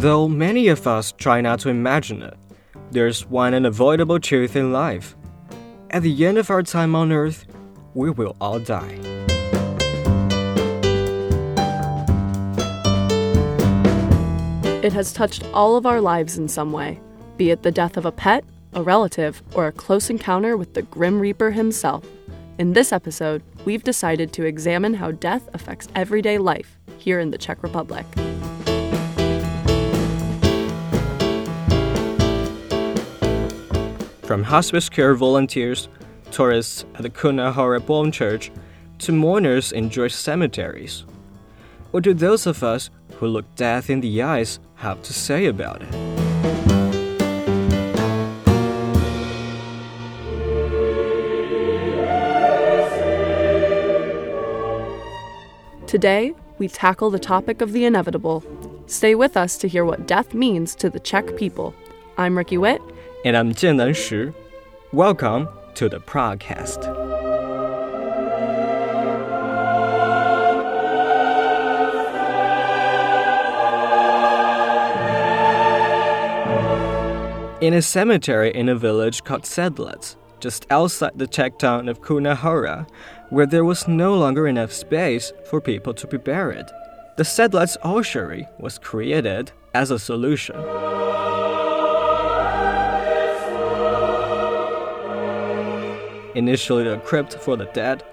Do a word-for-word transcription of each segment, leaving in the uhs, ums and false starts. Though many of us try not to imagine it, there's one unavoidable truth in life. At the end of our time on Earth, we will all die. It has touched all of our lives in some way, be it the death of a pet, a relative, or a close encounter with the Grim Reaper himself. In this episode, we've decided to examine how death affects everyday life here in the Czech Republic. From hospice care volunteers, tourists at the Kutná Hora Bone Church, to mourners in Jewish cemeteries. What do those of us who look death in the eyes have to say about it? Today, we tackle the topic of the inevitable. Stay with us to hear what death means to the Czech people. I'm Ricky Witt. And I'm Jianan Shi. Welcome to the Prague Cast. In a cemetery in a village called Sedlec, just outside the Czech town of Kutná Hora, where there was no longer enough space for people to be buried, the Sedlec Ossuary was created as a solution. Initially a crypt for the dead,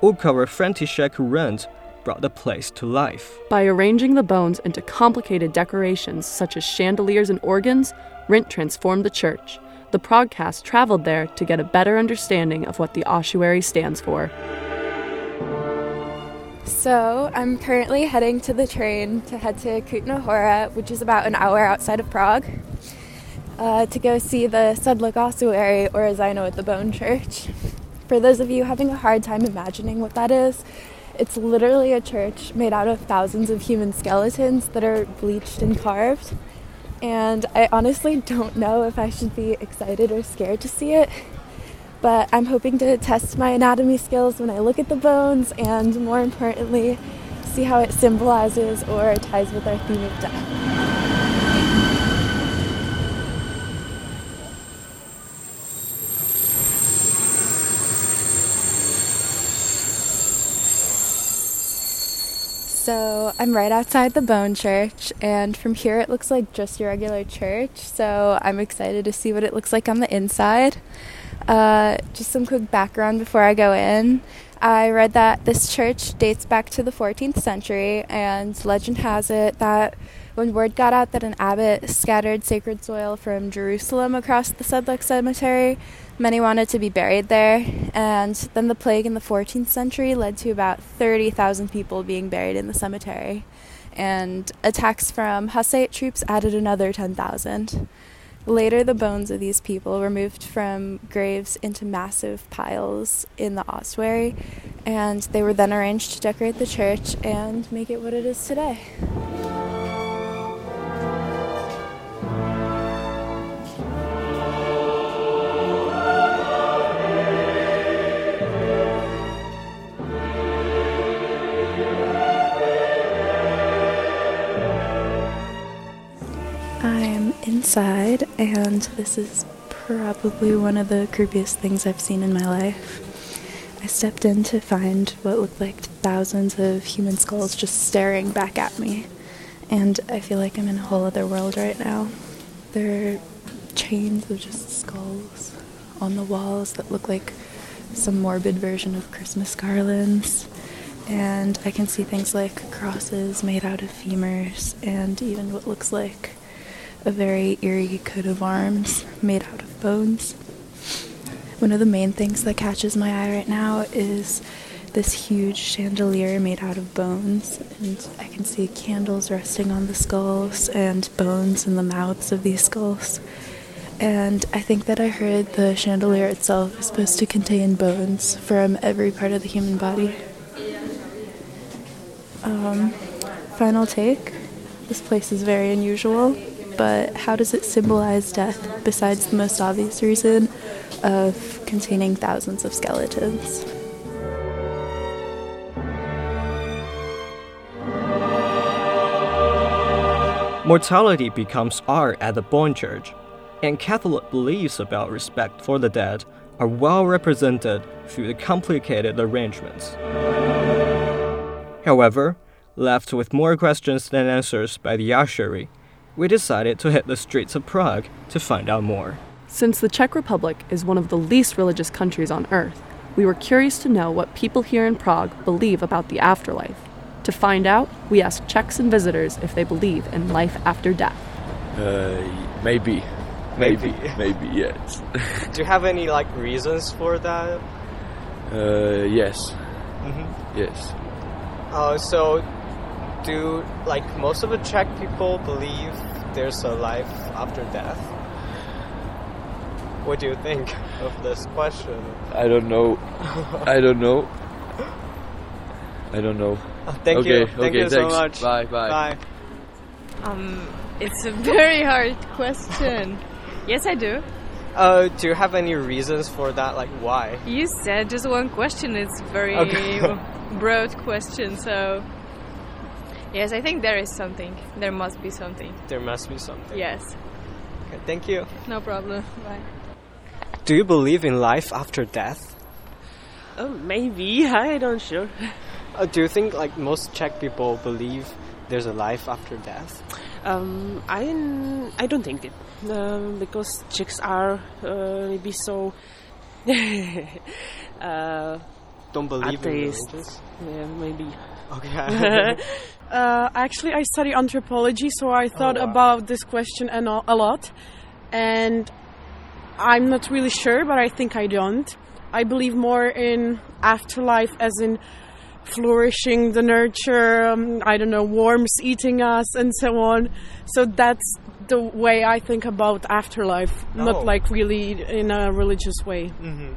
Úkovar František Rint brought the place to life. By arranging the bones into complicated decorations such as chandeliers and organs, Rint transformed the church. The Prague Cast traveled there to get a better understanding of what the ossuary stands for. So, I'm currently heading to the train to head to Kutná Hora, which is about an hour outside of Prague. Uh, to go see the Sedlec Ossuary, or as I know it, the Bone Church. For those of you having a hard time imagining what that is, it's literally a church made out of thousands of human skeletons that are bleached and carved. And I honestly don't know if I should be excited or scared to see it, but I'm hoping to test my anatomy skills when I look at the bones and, more importantly, see how it symbolizes or ties with our theme of death. So I'm right outside the Bone Church, and from here it looks like just your regular church, so I'm excited to see what it looks like on the inside. Uh, just some quick background before I go in. I read that this church dates back to the fourteenth century, and legend has it that when word got out that an abbot scattered sacred soil from Jerusalem across the Sedlec Cemetery, many wanted to be buried there, and then the plague in the fourteenth century led to about thirty thousand people being buried in the cemetery, and attacks from Hussite troops added another ten thousand. Later, the bones of these people were moved from graves into massive piles in the ossuary, and they were then arranged to decorate the church and make it what it is today. Inside, and this is probably one of the creepiest things I've seen in my life. I stepped in to find what looked like thousands of human skulls just staring back at me, and I feel like I'm in a whole other world right now. There are chains of just skulls on the walls that look like some morbid version of Christmas garlands, and I can see things like crosses made out of femurs and even what looks like a very eerie coat of arms made out of bones. One of the main things that catches my eye right now is this huge chandelier made out of bones, and I can see candles resting on the skulls and bones in the mouths of these skulls. And I think that I heard the chandelier itself is supposed to contain bones from every part of the human body. Um, final take. This place is very unusual. But how does it symbolize death, besides the most obvious reason of containing thousands of skeletons? mortality becomes art at the Bon Church, and Catholic beliefs about respect for the dead are well represented through the complicated arrangements. However, left with more questions than answers by the ossuary, we decided to hit the streets of Prague to find out more. Since the Czech Republic is one of the least religious countries on earth, we were curious to know what people here in Prague believe about the afterlife. To find out, we asked Czechs and visitors if they believe in life after death. Uh, maybe. Maybe. Maybe, yes. Do you have any, like, reasons for that? Uh, yes. Mm-hmm. Yes. Uh, so, do, like, most of the Czech people believe there's a life after death? What do you think of this question? I don't know. I don't know. I don't know. Oh, thank okay, you. Thank okay, you thanks. so much. Bye, bye. Bye. Um, it's a very hard question. Yes, I do. Uh, do you have any reasons for that? Like, why? You said just one question. It's very okay. broad question. So, yes, I think there is something. There must be something. There must be something. Yes. Okay, thank you. No problem. Bye. Do you believe in life after death? Oh, maybe. I don't sure. Uh, do you think, like, most Czech people believe there's a life after death? Um, I I don't think it, um, because Czechs are uh, maybe so uh, don't believe atheists. In religions. Yeah, maybe. Okay. uh, actually, I study anthropology, so I thought oh, wow. about this question and a lot, and I'm not really sure, but I think I don't. I believe more in afterlife, as in flourishing, the nurture, um, I don't know, worms eating us and so on. So that's the way I think about afterlife, oh. not like really in a religious way. Mm-hmm.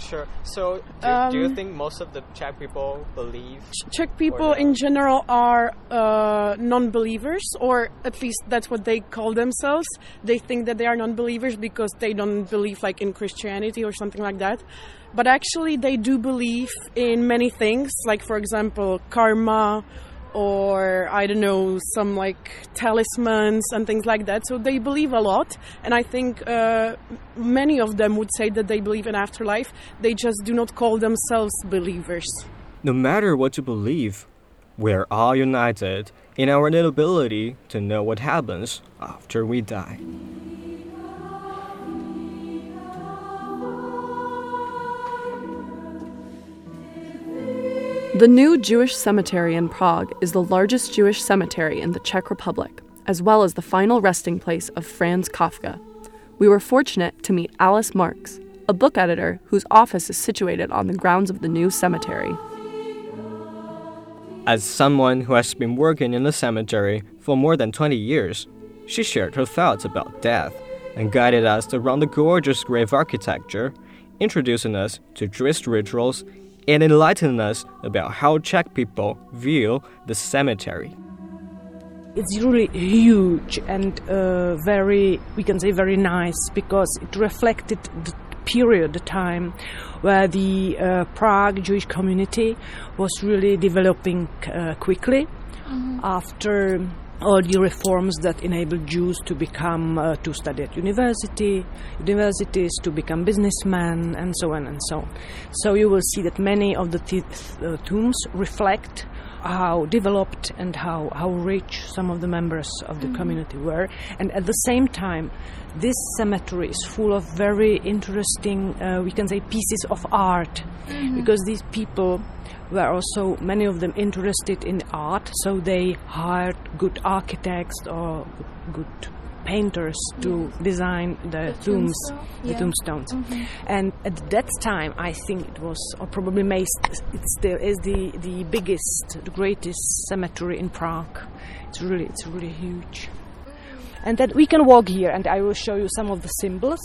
Sure. So do, um, do you think most of the Czech people believe? Czech people in general are uh, non-believers, or at least that's what they call themselves. They think that they are non-believers because they don't believe like in Christianity or something like that. But actually they do believe in many things, like for example karma, or I don't know, some like talismans and things like that. So they believe a lot, and I think uh, many of them would say that they believe in afterlife. They just do not call themselves believers. No matter what you believe, we're all united in our inability to know what happens after we die. The new Jewish cemetery in Prague is the largest Jewish cemetery in the Czech Republic, as well as the final resting place of Franz Kafka. We were fortunate to meet Alice Marx, a book editor whose office is situated on the grounds of the new cemetery. As someone who has been working in the cemetery for more than twenty years, she shared her thoughts about death and guided us around the gorgeous grave architecture, introducing us to Jewish rituals and enlighten us about how Czech people view the cemetery. It's really huge and uh, very, we can say, very nice, because it reflected the period, the time where the uh, Prague Jewish community was really developing uh, quickly mm-hmm. after all the reforms that enabled Jews to become, uh, to study at university, universities, to become businessmen, and so on and so on. So you will see that many of the th- th- tombs reflect how developed and how, how rich some of the members of the mm-hmm. community were. And at the same time, this cemetery is full of very interesting, uh, we can say, pieces of art, mm-hmm. because these people were also, many of them, interested in art, so they hired good architects or good painters to yes. design the, the tombs, tombstone? the yeah. tombstones. Mm-hmm. And at that time, I think it was, or probably may st- it still is the, the biggest, the greatest cemetery in Prague. It's really, it's really huge. And then we can walk here, and I will show you some of the symbols.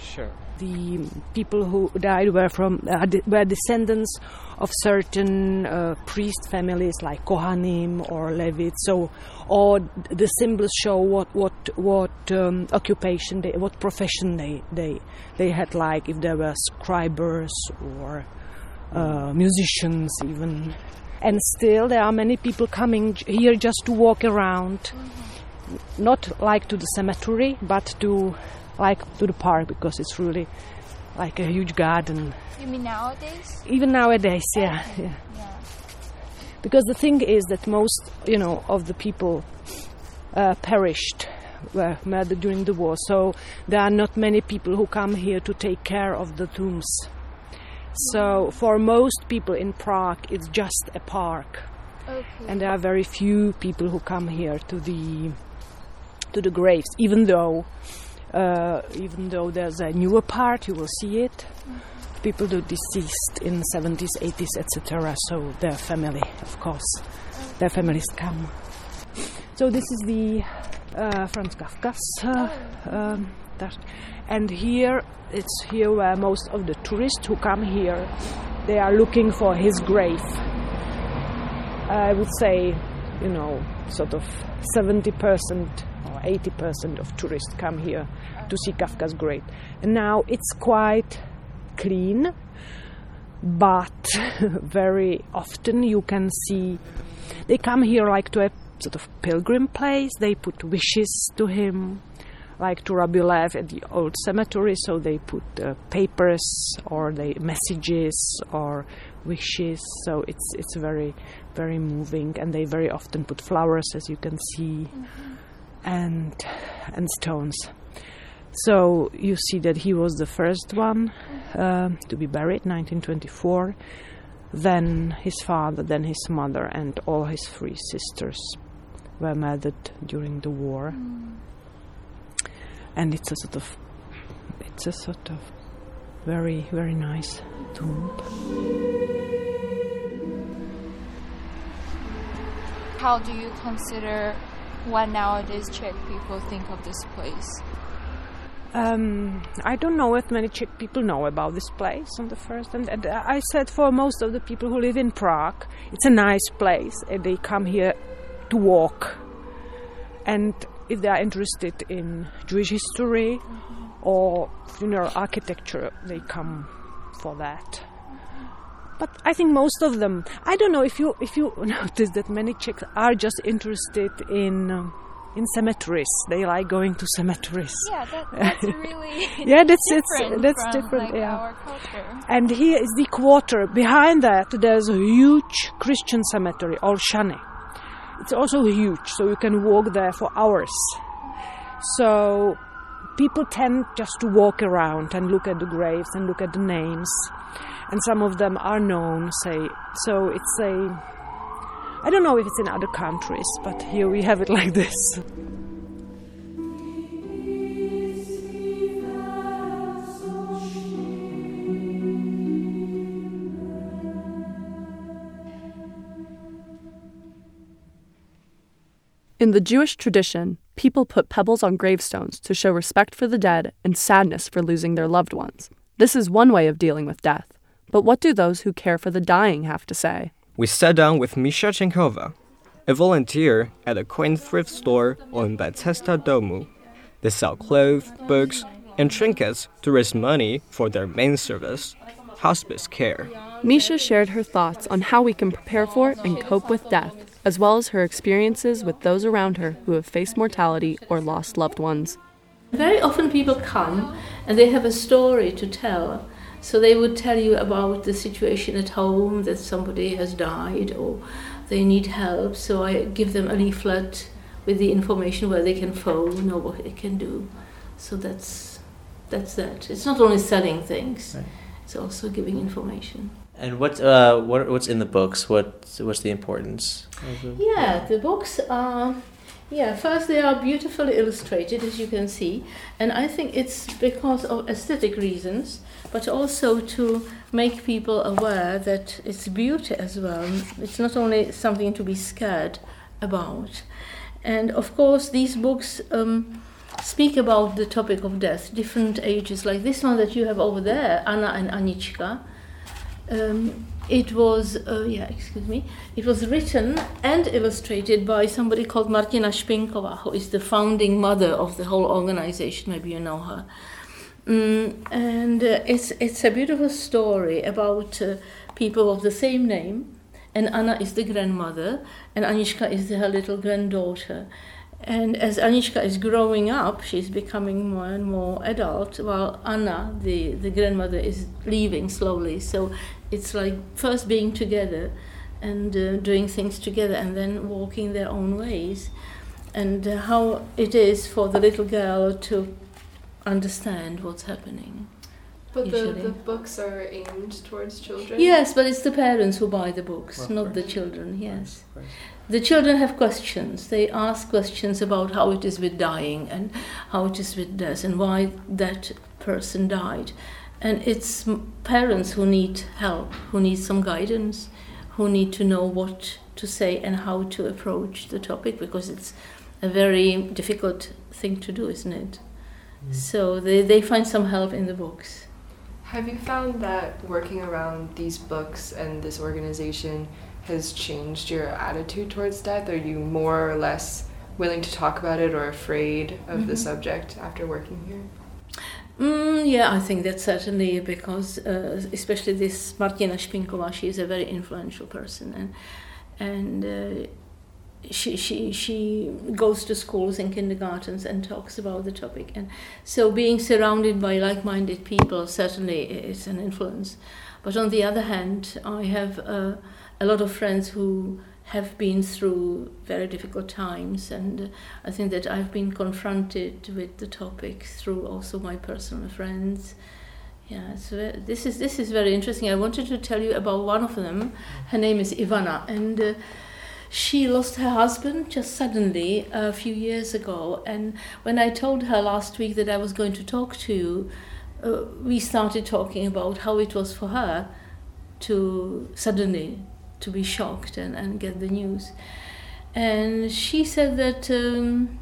Sure. The people who died were from uh, were descendants of certain uh, priest families like Kohanim or Levites. So, or the symbols show what what what um, occupation, they, what profession they they they had. Like if there were scribers or uh, musicians, even. And still, there are many people coming here just to walk around. not like to the cemetery, but to like to the park, because it's really like a huge garden. You mean nowadays? Even nowadays, yeah. Okay. Yeah. Yeah. Because the thing is that most, you know, of the people uh, perished, were murdered during the war. So there are not many people who come here to take care of the tombs. So for most people in Prague, it's just a park. Okay. And there are very few people who come here to the to the graves, even though uh, even though there's a newer part, you will see it. Mm-hmm. People who deceased in seventies, eighties, et cetera. So their family, of course, okay. Their families come. So this is the uh, Franz Kafka's, uh, um, that, and here it's here where most of the tourists who come here, they are looking for his grave. I would say, you know, sort of seventy percent or eighty percent of tourists come here to see Kafka's grave. And now it's quite clean, but very often you can see they come here like to a sort of pilgrim place. They put wishes to him, like to Rabilev at the old cemetery. So they put uh, papers or they messages or wishes. So it's it's very very moving, and they very often put flowers, as you can see, mm-hmm. and and stones. So you see that he was the first one uh, to be buried, nineteen twenty-four. Then his father, then his mother, and all his three sisters were murdered during the war. Mm. And it's a sort of, it's a sort of very, very nice tomb. How do you consider what nowadays Czech people think of this place? Um, I don't know if many Czech people know about this place on the first hand. And I said for most of the people who live in Prague, it's a nice place, and they come here to walk. And if they are interested in Jewish history, mm-hmm. or funeral architecture, they come for that. Mm-hmm. But I think most of them, I don't know if you if you notice that many Czechs are just interested in um, in cemeteries. They like going to cemeteries. Yeah, that, that's really yeah, that's different. It's, that's from, different. Like, yeah. Our culture. And here is the quarter. Behind that, there's a huge Christian cemetery, Olšany. It's also huge, so you can walk there for hours. So people tend just to walk around and look at the graves and look at the names. And some of them are known, say. So it's a... I don't know if it's in other countries, but here we have it like this. In the Jewish tradition, people put pebbles on gravestones to show respect for the dead and sadness for losing their loved ones. This is one way of dealing with death. But what do those who care for the dying have to say? We sat down with Míša Čenková, a volunteer at a quaint thrift store on Batesta Domu. They sell clothes, books, and trinkets to raise money for their main service, hospice care. Míša shared her thoughts on how we can prepare for and cope with death, as well as her experiences with those around her who have faced mortality or lost loved ones. Very often people come and they have a story to tell. So they would tell you about the situation at home, that somebody has died or they need help. So I give them a leaflet with the information where they can phone or what they can do. So that's that's that. It's not only selling things, right. It's also giving information. And what uh what what's in the books? What what's the importance? Of the... Yeah, the books are yeah. First, they are beautifully illustrated, as you can see, and I think it's because of aesthetic reasons, but also to make people aware that it's beauty as well. It's not only something to be scared about, and of course, these books um, speak about the topic of death, different ages, like this one that you have over there, Anna and Anichka. Um, it was uh, yeah, excuse me. It was written and illustrated by somebody called Martina Špinková, who is the founding mother of the whole organization. Maybe you know her. Um, and uh, it's it's a beautiful story about uh, people of the same name. And Anna is the grandmother, and Anichka is her little granddaughter. And as Anichka is growing up, she's becoming more and more adult, while Anna, the, the grandmother, is leaving slowly. So it's like first being together and uh, doing things together and then walking their own ways. And uh, how it is for the little girl to understand what's happening. But the, the books are aimed towards children? Yes, but it's the parents who buy the books, well, not the children, yes. Right, right. The children have questions. They ask questions about how it is with dying and how it is with death and why that person died. And it's parents who need help, who need some guidance, who need to know what to say and how to approach the topic, because it's a very difficult thing to do, isn't it? Mm. So they, they find some help in the books. Have you found that working around these books and this organization has changed your attitude towards death? Are you more or less willing to talk about it or afraid of mm-hmm. the subject after working here? Mm, yeah, I think that certainly, because uh, especially this Martina Špinková, she is a very influential person, and and uh, she she she goes to schools and kindergartens and talks about the topic, and so being surrounded by like-minded people certainly is an influence. But on the other hand, I have uh, a lot of friends who have been through very difficult times, and I think that I've been confronted with the topic through also my personal friends. Yeah, so this is this is very interesting. I wanted to tell you about one of them. Her name is Ivana, and uh, she lost her husband just suddenly a few years ago. And when I told her last week that I was going to talk to you, uh, we started talking about how it was for her to suddenly to be shocked and, and get the news. And she said that um,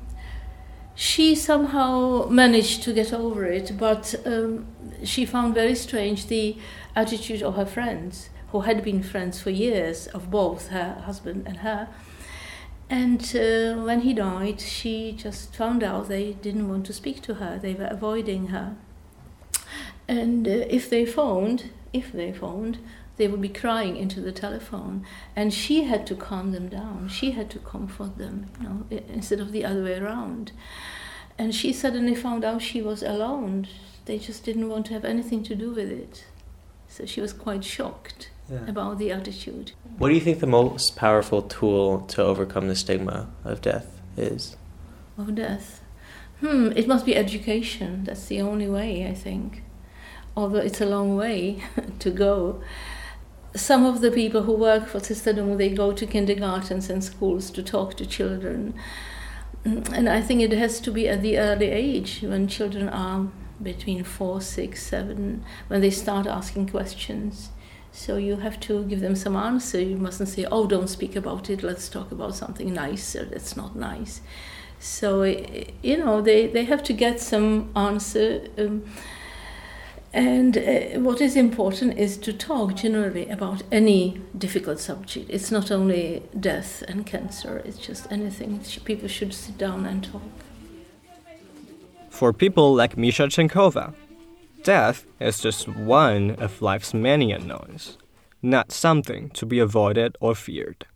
she somehow managed to get over it, but um, she found very strange the attitude of her friends, who had been friends for years, of both her husband and her. And uh, when he died, she just found out they didn't want to speak to her. They were avoiding her. And uh, if they phoned, if they phoned, they would be crying into the telephone, and she had to calm them down. She had to comfort them, you know, instead of the other way around. And she suddenly found out she was alone. They just didn't want to have anything to do with it. So she was quite shocked yeah. about the attitude. What do you think the most powerful tool to overcome the stigma of death is? Of death? Hmm, it must be education. That's the only way, I think. Although it's a long way to go. Some of the people who work for Sister Domu, they go to kindergartens and schools to talk to children. And I think it has to be at the early age, when children are between four, six, seven, when they start asking questions. So you have to give them some answer. You mustn't say, oh, don't speak about it, let's talk about something nicer that's not nice. So, you know, they, they have to get some answer. Um, And uh, what is important is to talk generally about any difficult subject. It's not only death and cancer, it's just anything. People should sit down and talk. For people like Míša Čenková, death is just one of life's many unknowns, not something to be avoided or feared.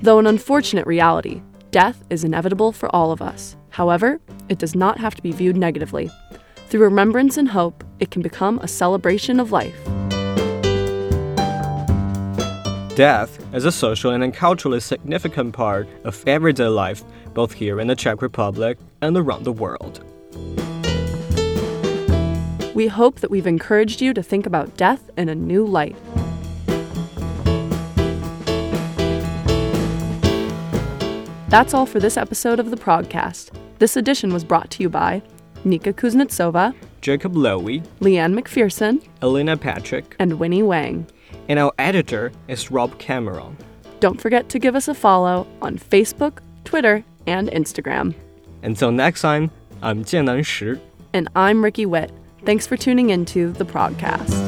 Though an unfortunate reality, death is inevitable for all of us. However, it does not have to be viewed negatively. Through remembrance and hope, it can become a celebration of life. Death is a social and culturally significant part of everyday life, both here in the Czech Republic and around the world. We hope that we've encouraged you to think about death in a new light. That's all for this episode of the Prague Cast. This edition was brought to you by Nika Kuznetsova, Jacob Lowy, Leanne McPherson, Elena Patrick, and Winnie Wang. And our editor is Rob Cameron. Don't forget to give us a follow on Facebook, Twitter, and Instagram. Until next time, I'm Jianan Shi. And I'm Ricky Witt. Thanks for tuning in to the Prague Cast.